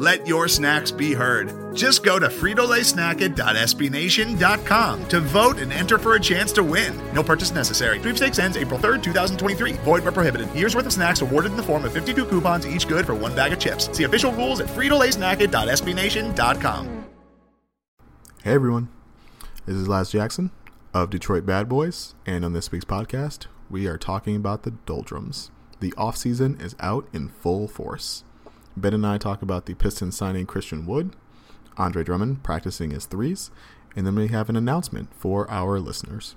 Let your snacks be heard. Just go to Frito-LaySnackIt.SBNation.com to vote and enter for a chance to win. No purchase necessary. Sweepstakes ends April 3rd, 2023. Void where prohibited. Year's worth of snacks awarded in the form of 52 coupons, each good for one bag of chips. See official rules at Frito-LaySnackIt.SBNation.com. Hey everyone, this is Laz Jackson of Detroit Bad Boys, and on this week's podcast, we are talking about the doldrums. The offseason is out in full force. Ben and I talk about the Pistons signing Christian Wood, Andre Drummond practicing his threes, and then we have an announcement for our listeners.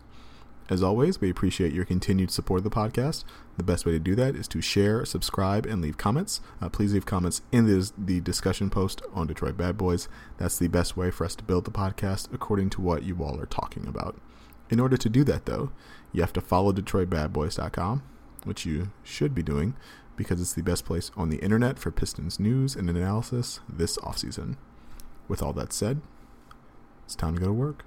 As always, we appreciate your continued support of the podcast. The best way to do that is to share, subscribe, and leave comments. Please leave comments in the discussion post on Detroit Bad Boys. That's the best way for us to build the podcast according to what you all are talking about. In order to do that, though, you have to follow DetroitBadBoys.com, which you should be doing, because it's the best place on the internet for Pistons news and analysis this offseason. With all that said, it's time to go to work.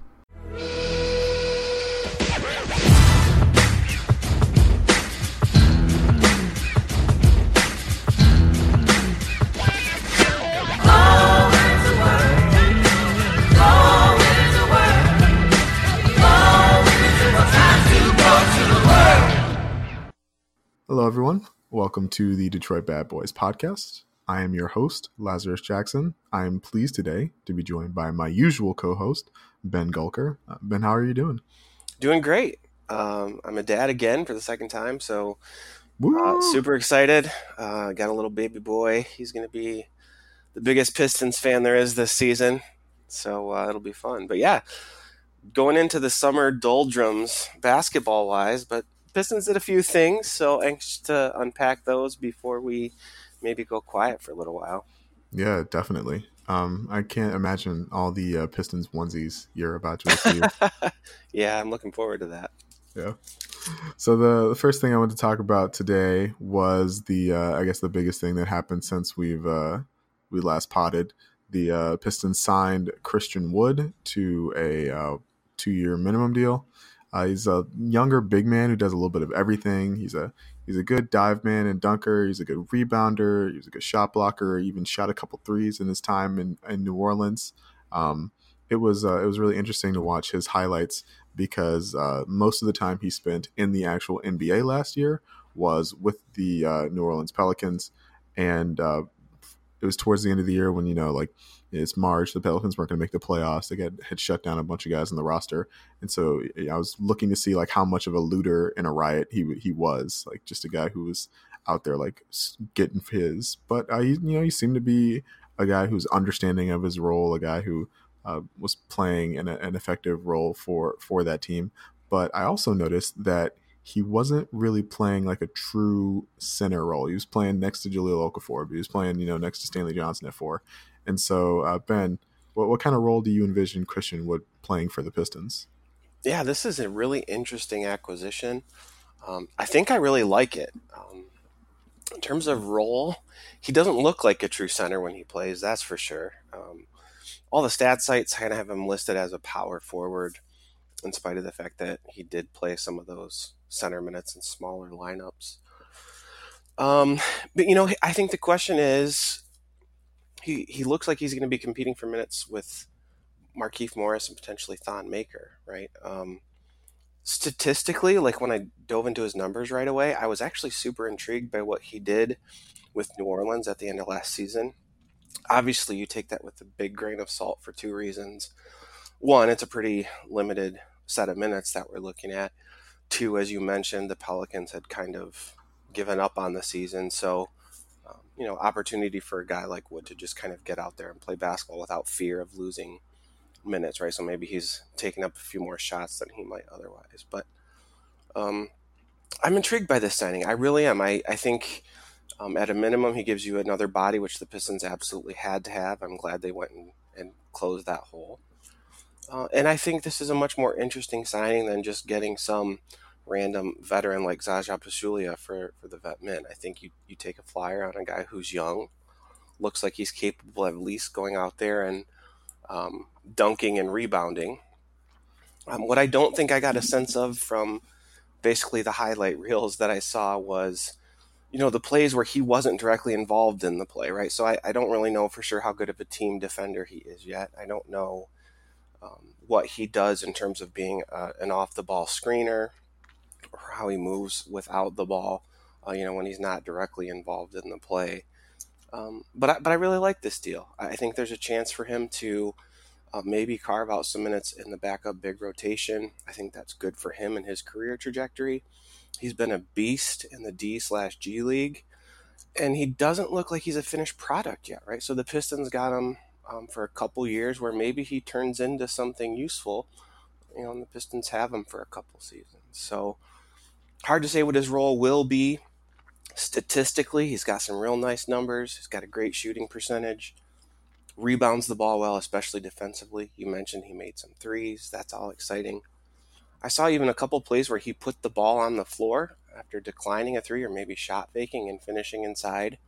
Hello, everyone. Welcome to the Detroit Bad Boys podcast. I am your host, Lazarus Jackson. I am pleased today to be joined by my usual co-host, Ben Gulker. Ben, how are you doing? Doing great. I'm a dad again for the second time, so super excited. Got a little baby boy. He's going to be the biggest Pistons fan there is this season, so it'll be fun. But yeah, going into the summer doldrums basketball-wise, but Pistons did a few things, so anxious to unpack those before we maybe go quiet for a little while. Yeah, definitely. I can't imagine all the Pistons onesies you're about to receive. Yeah, I'm looking forward to that. Yeah. So the first thing I wanted to talk about today was the biggest thing that happened since we last potted. The Pistons signed Christian Wood to a 2-year minimum deal. He's a younger big man who does a little bit of everything. He's a good dive man and dunker. He's a good rebounder. He was a good shot blocker. He even shot a couple threes in his time in New Orleans. It was really interesting to watch his highlights because most of the time he spent in the actual NBA last year was with the New Orleans Pelicans, and it was towards the end of the year when it's March. The Pelicans weren't going to make the playoffs. They had shut down a bunch of guys on the roster, and so I was looking to see how much of a looter and a riot he was. Like just a guy who was out there getting his. But he seemed to be a guy who's understanding of his role, a guy who was playing an effective role for that team. But I also noticed that he wasn't really playing a true center role. He was playing next to Jahlil Okafor, but he was playing next to Stanley Johnson at 4. And so, Ben, what kind of role do you envision Christian Wood playing for the Pistons? Yeah, this is a really interesting acquisition. I think I really like it. In terms of role, he doesn't look like a true center when he plays, that's for sure. All the stat sites kind of have him listed as a power forward, in spite of the fact that he did play some of those center minutes in smaller lineups. But, I think the question is, He looks like he's going to be competing for minutes with Markeith Morris and potentially Thon Maker, right? Statistically, when I dove into his numbers right away, I was actually super intrigued by what he did with New Orleans at the end of last season. Obviously, you take that with a big grain of salt for two reasons. One, it's a pretty limited set of minutes that we're looking at. Two, as you mentioned, the Pelicans had kind of given up on the season, so opportunity for a guy like Wood to just kind of get out there and play basketball without fear of losing minutes, right? So maybe he's taking up a few more shots than he might otherwise. But I'm intrigued by this signing. I really am. I think At a minimum, he gives you another body, which the Pistons absolutely had to have. I'm glad they went and closed that hole. And I think this is a much more interesting signing than just getting some random veteran like Zaza Pachulia for the vet men. I think you take a flyer on a guy who's young, looks like he's capable of at least going out there and dunking and rebounding. What I don't think I got a sense of from basically the highlight reels that I saw was, you know, the plays where he wasn't directly involved in the play, right? So I don't really know for sure how good of a team defender he is yet. I don't know what he does in terms of being an off-the-ball screener or how he moves without the ball, when he's not directly involved in the play. But I really like this deal. I think there's a chance for him to maybe carve out some minutes in the backup big rotation. I think that's good for him and his career trajectory. He's been a beast in the D/G League, and he doesn't look like he's a finished product yet, right? So the Pistons got him for a couple years where maybe he turns into something useful, and the Pistons have him for a couple seasons. So hard to say what his role will be. Statistically, he's got some real nice numbers. He's got a great shooting percentage, rebounds the ball well, especially defensively. You mentioned he made some threes. That's all exciting. I saw even a couple plays where he put the ball on the floor after declining a three or maybe shot faking and finishing inside.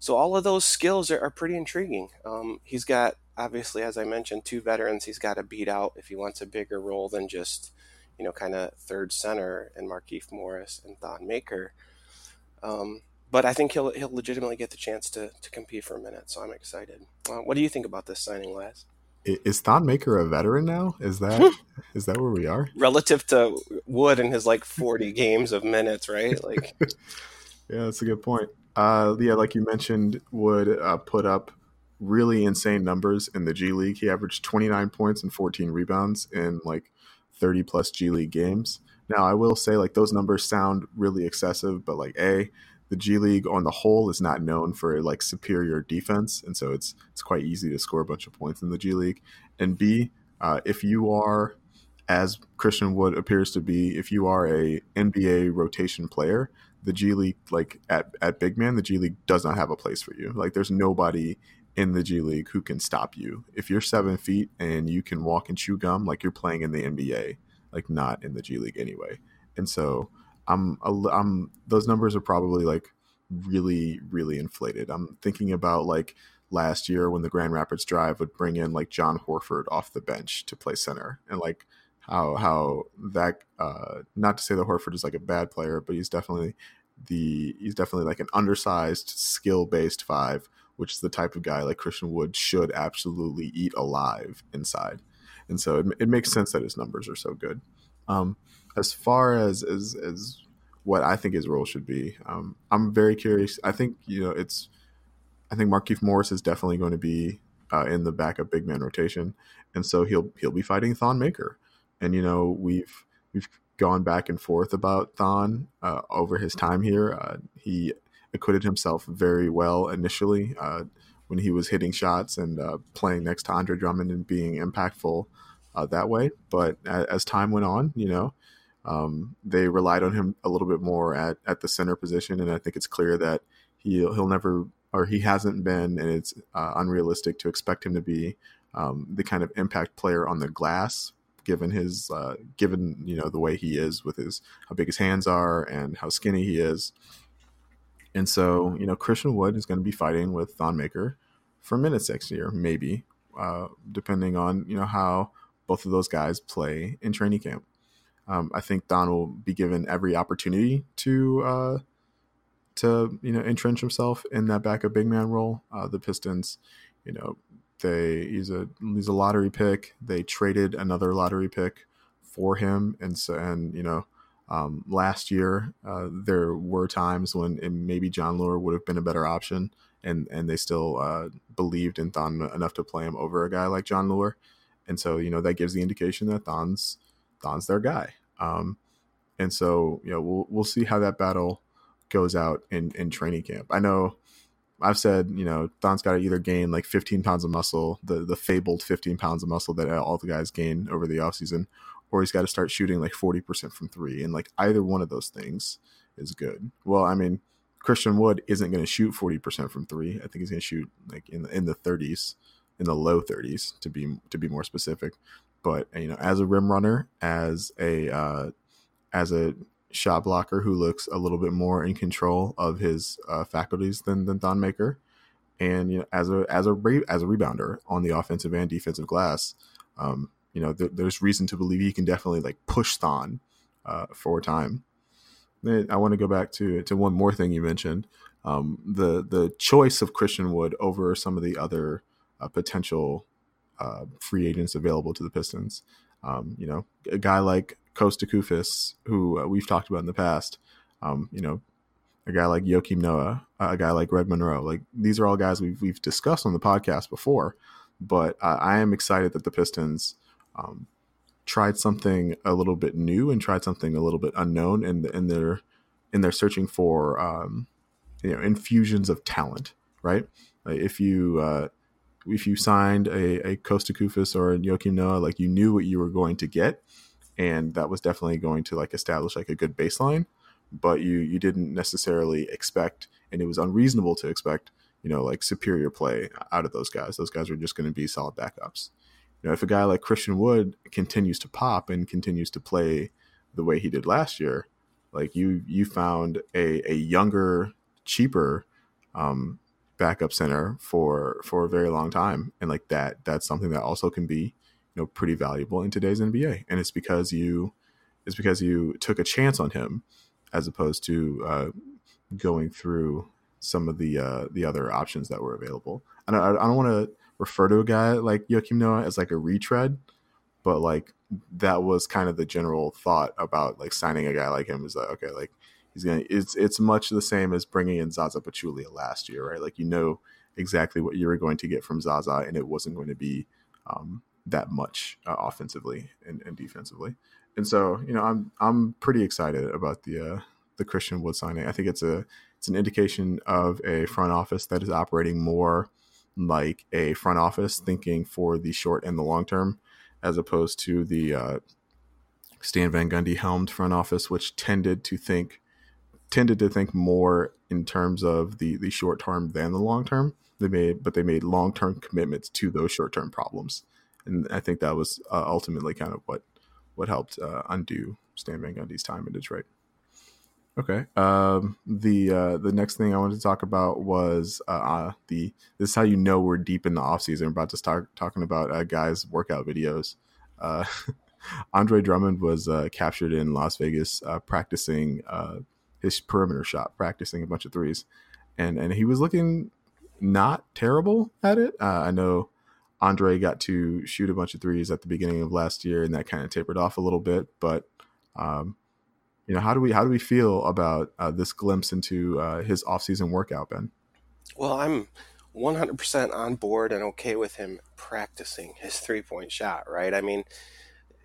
So all of those skills are pretty intriguing. He's got, obviously, as I mentioned, two veterans he's got to beat out if he wants a bigger role than just, kind of third center and Markeith Morris and Thon Maker. But I think he'll legitimately get the chance to compete for a minute. So I'm excited. What do you think about this signing, Laz? Is Thon Maker a veteran now? Is that where we are? Relative to Wood and his 40 games of minutes, right? Yeah, that's a good point. Like you mentioned, Wood put up really insane numbers in the G League. He averaged 29 points and 14 rebounds in 30 plus G League games. Now, I will say those numbers sound really excessive, but the G League on the whole is not known for superior defense, and so it's quite easy to score a bunch of points in the G League. And B, if you are, as Christian Wood appears to be, if you are a NBA rotation player, the G League, at big man, the G League does not have a place for you. There's nobody in the G League who can stop you. If you're 7 feet and you can walk and chew gum, you're playing in the NBA, not in the G League anyway. And so I'm those numbers are probably really, really inflated. I'm thinking about last year when the Grand Rapids Drive would bring in John Horford off the bench to play center, and how that not to say that Horford is a bad player, but he's definitely an undersized skill-based five, which is the type of guy Christian Wood should absolutely eat alive inside. And so it makes sense that his numbers are so good. As far as what I think his role should be, I'm very curious. I think Markeith Morris is definitely going to be in the backup big man rotation, and so he'll be fighting Thon Maker. And we've gone back and forth about Thon over his time here. He acquitted himself very well initially when he was hitting shots and playing next to Andre Drummond and being impactful that way. But as time went on, they relied on him a little bit more at the center position, and I think it's clear that he'll never, or he hasn't been, and it's unrealistic to expect him to be the kind of impact player on the glass, given his the way he is with how big his hands are and how skinny he is. And so Christian Wood is going to be fighting with Thon Maker for minutes next year, maybe, depending on how both of those guys play in training camp. I think Thon will be given every opportunity to entrench himself in that backup big man role. The Pistons, he's a lottery pick. They traded another lottery pick for him, and last year there were times when maybe John Lure would have been a better option, and they still believed in Thon enough to play him over a guy like John Lure, and so that gives the indication that Thon's their guy. And so, we'll see how that battle goes out in training camp. I know I've said, Thon's got to either gain 15 pounds of muscle, the fabled 15 pounds of muscle that all the guys gain over the offseason, or he's got to start shooting 40% from three. And either one of those things is good. Well, I mean, Christian Wood isn't going to shoot 40% from three. I think he's going to shoot like in the 30s, in the low 30s to be more specific. But you know, as a rim runner, as a shot blocker who looks a little bit more in control of his faculties than Thon Maker, and you know, as a rebounder on the offensive and defensive glass, you know, there's reason to believe he can definitely like push Thon for time. I want to go back to one more thing you mentioned, the choice of Christian Wood over some of the other potential free agents available to the Pistons. You know, a guy like Kosta Kufis, who we've talked about in the past, you know, a guy like Joakim Noah, a guy like Greg Monroe, like these are all guys we've discussed on the podcast before, but I am excited that the Pistons tried something a little bit new and tried something a little bit unknown in their searching for, you know, infusions of talent, right? Like if you signed a Kosta Kufis or a Joakim Noah, like you knew what you were going to get. And that was definitely going to like establish like a good baseline, but you didn't necessarily expect, and it was unreasonable to expect, you know, like superior play out of those guys. Those guys were just going to be solid backups. You know, if a guy like Christian Wood continues to pop and continues to play the way he did last year, like you found a younger, cheaper backup center for a very long time. And like that's something that also can be, you know, pretty valuable in today's NBA. And it's because you took a chance on him as opposed to going through some of the other options that were available. And I don't want to refer to a guy like Joakim Noah as like a retread, but like that was kind of the general thought about like signing a guy like him. Is like, okay, like it's much the same as bringing in Zaza Pachulia last year, right? Like, you know exactly what you were going to get from Zaza, and it wasn't going to be that much offensively and defensively. And so, you know, I'm pretty excited about the Christian Wood signing. I think it's an indication of a front office that is operating more like a front office, thinking for the short and the long term, as opposed to the Stan Van Gundy helmed front office, which tended to think more in terms of the short term than the long term. They made long term commitments to those short term problems. And I think that was ultimately kind of what helped undo Stan Van Gundy's time in Detroit. Okay. The next thing I wanted to talk about was this is how you know we're deep in the offseason. We're about to start talking about guys' workout videos. Andre Drummond was captured in Las Vegas practicing his perimeter shot, practicing a bunch of threes. And he was looking not terrible at it. I know Andre got to shoot a bunch of threes at the beginning of last year, and that kind of tapered off a little bit. But you know, how do we feel about this glimpse into his offseason workout, Ben? Well, I'm 100% on board and okay with him practicing his 3-point shot. Right? I mean,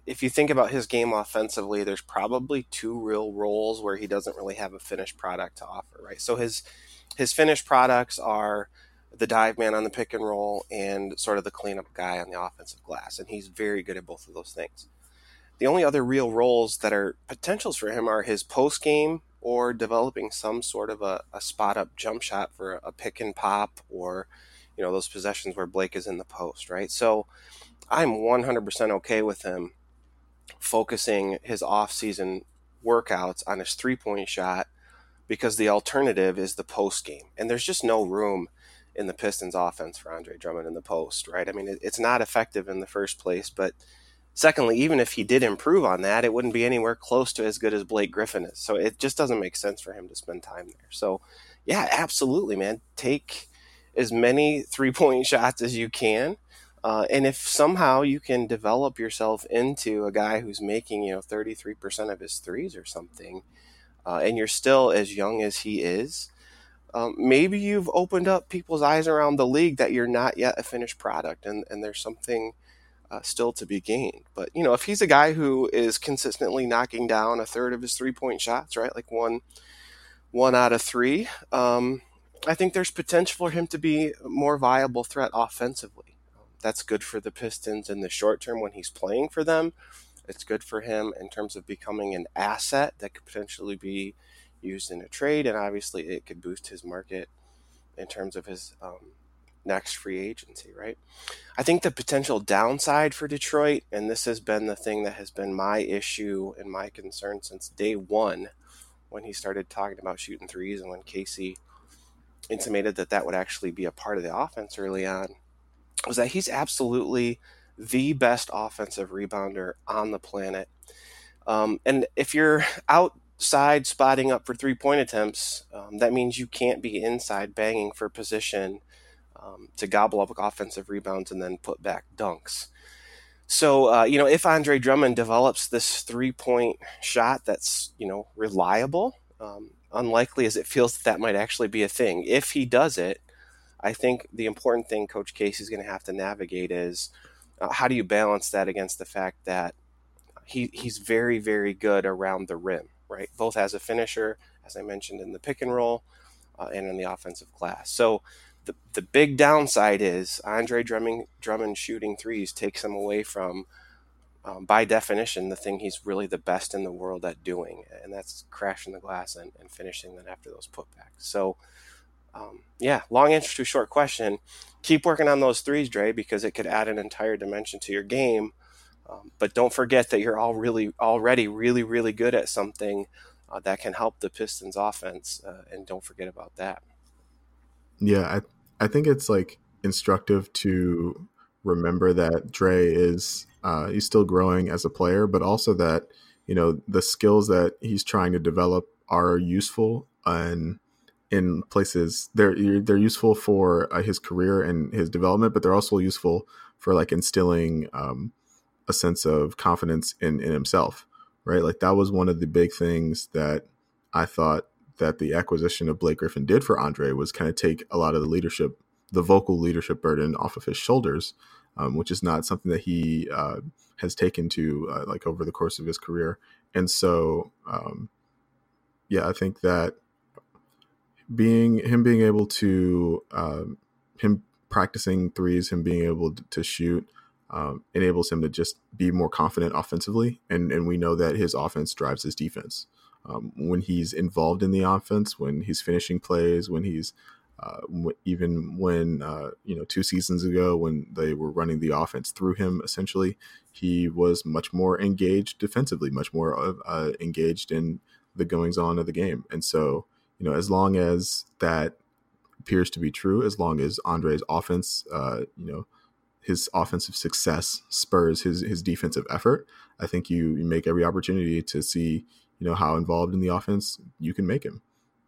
if you think about his game offensively, there's probably two real roles where he doesn't really have a finished product to offer. Right? So his finished products are the dive man on the pick and roll and sort of the cleanup guy on the offensive glass. And he's very good at both of those things. The only other real roles that are potentials for him are his post game or developing some sort of a spot up jump shot for a pick and pop, or, you know, those possessions where Blake is in the post, right? So I'm 100% okay with him focusing his off season workouts on his 3-point shot, because the alternative is the post game. And there's just no room in the Pistons offense for Andre Drummond in the post, right? I mean, it's not effective in the first place, but secondly, even if he did improve on that, it wouldn't be anywhere close to as good as Blake Griffin is. So it just doesn't make sense for him to spend time there. So yeah, absolutely, man. Take as many 3-point shots as you can. And if somehow you can develop yourself into a guy who's making, you know, 33% of his threes or something, and you're still as young as he is, maybe you've opened up people's eyes around the league that you're not yet a finished product, and there's something still to be gained. But, you know, if he's a guy who is consistently knocking down a third of his 3-point shots, right, like one out of three, I think there's potential for him to be a more viable threat offensively. That's good for the Pistons in the short term when he's playing for them. It's good for him in terms of becoming an asset that could potentially be, used in a trade, and obviously it could boost his market in terms of his next free agency, right? I think the potential downside for Detroit, and this has been the thing that has been my issue and my concern since day one when he started talking about shooting threes and when Casey intimated that that would actually be a part of the offense early on, was that he's absolutely the best offensive rebounder on the planet. And if you're outside spotting up for three-point attempts, that means you can't be inside banging for position to gobble up offensive rebounds and then put back dunks. So, if Andre Drummond develops this three-point shot that's, reliable, unlikely as it feels that might actually be a thing, if he does it, I think the important thing Coach Casey is going to have to navigate is how do you balance that against the fact that he's very, very good around the rim, right? Both as a finisher, as I mentioned, in the pick and roll and in the offensive glass. So the big downside is Andre Drummond shooting threes takes him away from, by definition, the thing he's really the best in the world at doing, and that's crashing the glass and finishing then after those putbacks. So, long answer to a short question. Keep working on those threes, Dre, because it could add an entire dimension to your game. But don't forget that you're already really, really good at something that can help the Pistons offense. And don't forget about that. Yeah, I think it's instructive to remember that Dre is he's still growing as a player, but also that, the skills that he's trying to develop are useful and in places they're useful for his career and his development, but they're also useful for instilling a sense of confidence in himself, right? That was one of the big things that I thought that the acquisition of Blake Griffin did for Andre, was kind of take a lot of the vocal leadership burden off of his shoulders, which is not something that he has taken to over the course of his career. And so, I think that being able to, him practicing threes, him being able to shoot, enables him to just be more confident offensively. And we know that his offense drives his defense. When he's involved in the offense, when he's finishing plays, when he's even when, 2 seasons ago when they were running the offense through him, essentially, he was much more engaged defensively, much more engaged in the goings on of the game. And so, as long as that appears to be true, as long as Andre's offense, his offensive success spurs his defensive effort, I think you make every opportunity to see, how involved in the offense you can make him.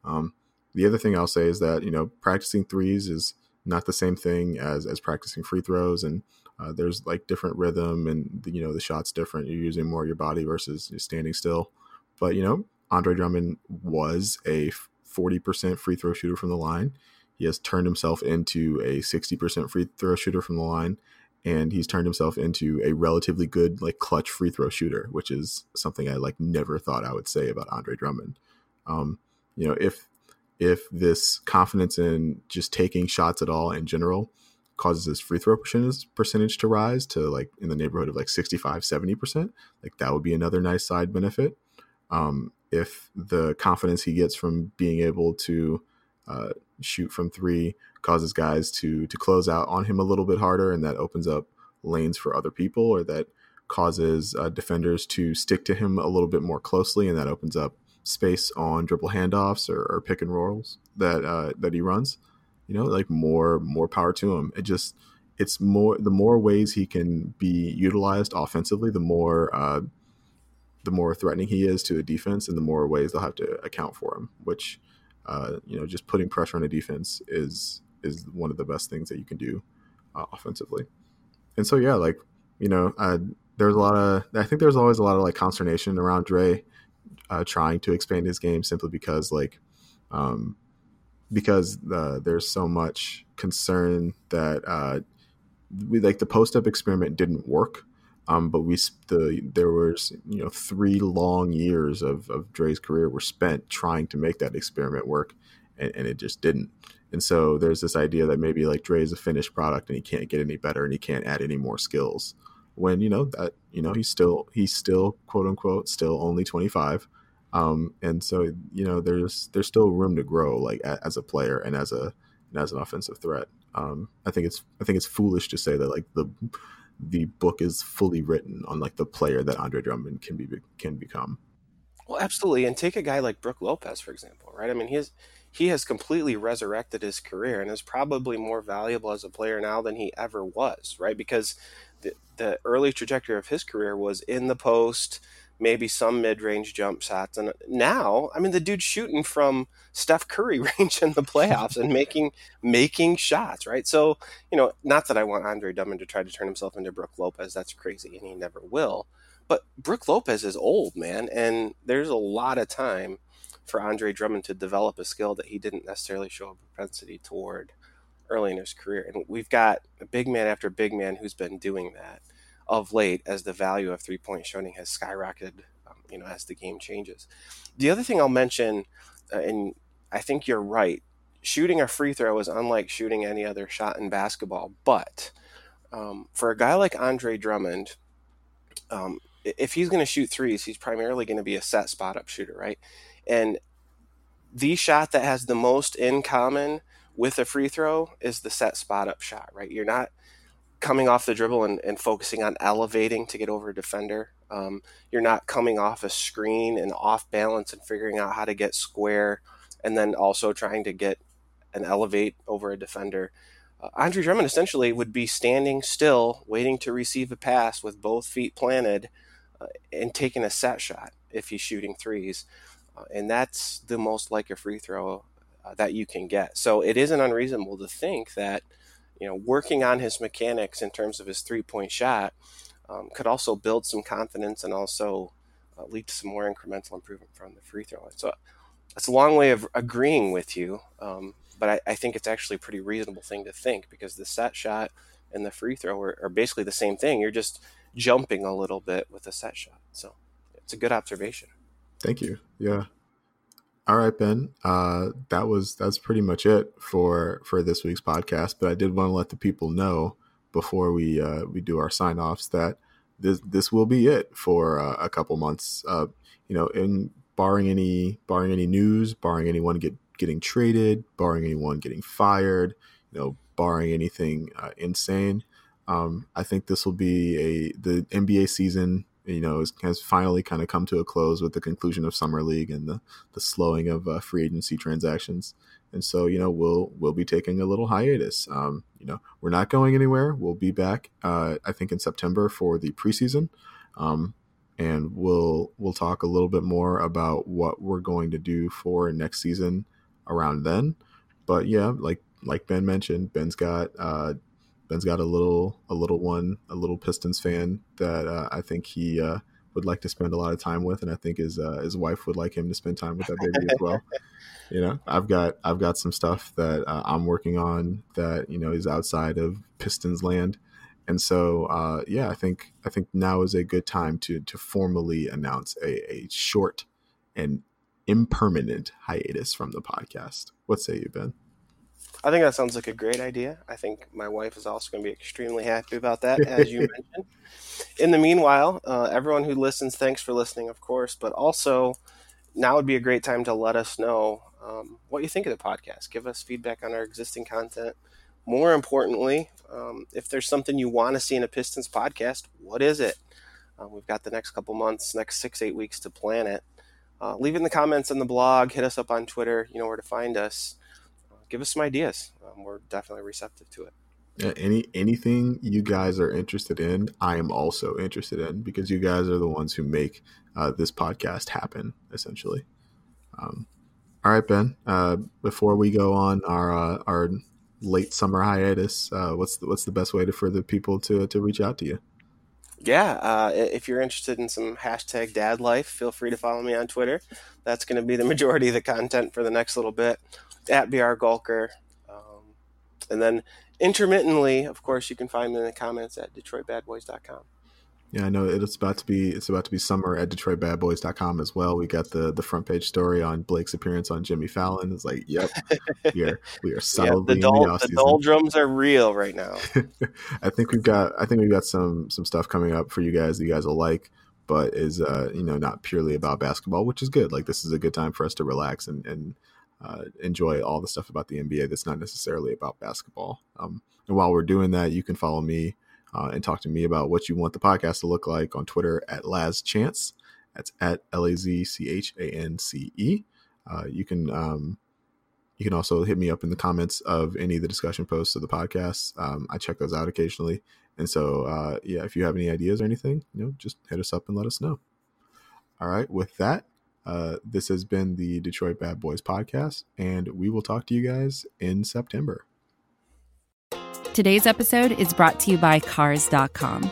The other thing I'll say is that, practicing threes is not the same thing as practicing free throws. And there's different rhythm and, the shot's different. You're using more of your body versus standing still. But, Andre Drummond was a 40% free throw shooter from the line. He has turned himself into a 60% free throw shooter from the line. And he's turned himself into a relatively good, clutch free throw shooter, which is something I never thought I would say about Andre Drummond. If this confidence in just taking shots at all in general causes his free throw percentage to rise to in the neighborhood of 65, 70%, that would be another nice side benefit. If the confidence he gets from being able to shoot from three causes guys to close out on him a little bit harder, and that opens up lanes for other people, or that causes defenders to stick to him a little bit more closely, and that opens up space on dribble handoffs or pick and rolls that he runs, more power to him. The more ways he can be utilized offensively, the more threatening he is to the defense, and the more ways they'll have to account for him, which, just putting pressure on a defense is one of the best things that you can do offensively. And so, I think there's always a lot of consternation around Dre trying to expand his game, simply because there's so much concern that the post-up experiment didn't work. But there was 3 long years of Dre's career were spent trying to make that experiment work, and it just didn't. And so there's this idea that maybe Dre is a finished product and he can't get any better and he can't add any more skills. When he's still quote unquote still only 25, And so, you know, there's still room to grow, like as a player and as an offensive threat. I think it's foolish to say that like the book is fully written on like the player that Andre Drummond can become. Well, absolutely. And take a guy like Brook Lopez, for example, right? I mean, he has completely resurrected his career and is probably more valuable as a player now than he ever was, right? Because the early trajectory of his career was in the post, maybe some mid-range jump shots. And now, I mean, the dude's shooting from Steph Curry range in the playoffs and making shots, right? So, you know, not that I want Andre Drummond to try to turn himself into Brook Lopez. That's crazy, and he never will. But Brook Lopez is old, man, and there's a lot of time for Andre Drummond to develop a skill that he didn't necessarily show a propensity toward early in his career. And we've got a big man after big man who's been doing that of late, as the value of three-point shooting has skyrocketed, you know, as the game changes. The other thing I'll mention, and I think you're right, shooting a free throw is unlike shooting any other shot in basketball. But for a guy like Andre Drummond, if he's going to shoot threes, he's primarily going to be a set spot-up shooter, right? And the shot that has the most in common with a free throw is the set spot-up shot, right? You're not coming off the dribble and focusing on elevating to get over a defender. You're not coming off a screen and off balance and figuring out how to get square and then also trying to get and elevate over a defender. Andre Drummond essentially would be standing still, waiting to receive a pass with both feet planted and taking a set shot if he's shooting threes. And that's the most like a free throw that you can get. So it isn't unreasonable to think that, you know, working on his mechanics in terms of his three-point shot could also build some confidence and also lead to some more incremental improvement from the free throw line. So that's a long way of agreeing with you, but I think it's actually a pretty reasonable thing to think, because the set shot and the free throw are basically the same thing. You're just jumping a little bit with a set shot. So it's a good observation. Thank you. Yeah. All right, Ben, that's pretty much it for this week's podcast. But I did want to let the people know before we do our sign offs that this will be it for a couple months. You know, in barring any news, barring anyone getting traded, barring anyone getting fired, you know, barring anything insane. I think this will be the NBA season. You know, has finally kind of come to a close with the conclusion of Summer League and the slowing of free agency transactions. And so, you know, we'll be taking a little hiatus. You know, we're not going anywhere. We'll be back, I think, in September for the preseason. And we'll talk a little bit more about what we're going to do for next season around then. But yeah, like Ben mentioned, Ben's got a little Pistons fan that I think he would like to spend a lot of time with, and I think his wife would like him to spend time with that baby as well. You know, I've got some stuff that I'm working on that, you know, is outside of Pistons land, and so yeah, I think now is a good time to formally announce a short and impermanent hiatus from the podcast. What say you, Ben? I think that sounds like a great idea. I think my wife is also going to be extremely happy about that, as you mentioned. In the meanwhile, everyone who listens, thanks for listening, of course. But also, now would be a great time to let us know what you think of the podcast. Give us feedback on our existing content. More importantly, if there's something you want to see in a Pistons podcast, what is it? We've got the next couple months, next 6-8 weeks to plan it. Leave it in the comments on the blog. Hit us up on Twitter. You know where to find us. Give us some ideas. We're definitely receptive to it. Yeah, anything you guys are interested in, I am also interested in, because you guys are the ones who make this podcast happen, essentially. All right, Ben. Before we go on our late summer hiatus, what's the best way for the people to reach out to you? Yeah, if you're interested in some #DadLife, feel free to follow me on Twitter. That's going to be the majority of the content for the next little bit. At BR Gulker. And then intermittently, of course, you can find me in the comments at DetroitBadBoys.com. Yeah, I know it's about to be summer at DetroitBadBoys.com as well. We got the front page story on Blake's appearance on Jimmy Fallon. It's like, yep, we are solidly in the offseason. The doldrums are real right now. I think we've got some stuff coming up for you guys that you guys will like. but is, not purely about basketball, which is good. Like, this is a good time for us to relax and enjoy all the stuff about the NBA that's not necessarily about basketball. And while we're doing that, you can follow me and talk to me about what you want the podcast to look like on Twitter at LazChance. That's at LazChance. You can also hit me up in the comments of any of the discussion posts of the podcast. I check those out occasionally. And so, if you have any ideas or anything, just hit us up and let us know. All right. With that, this has been the Detroit Bad Boys podcast, and we will talk to you guys in September. Today's episode is brought to you by Cars.com.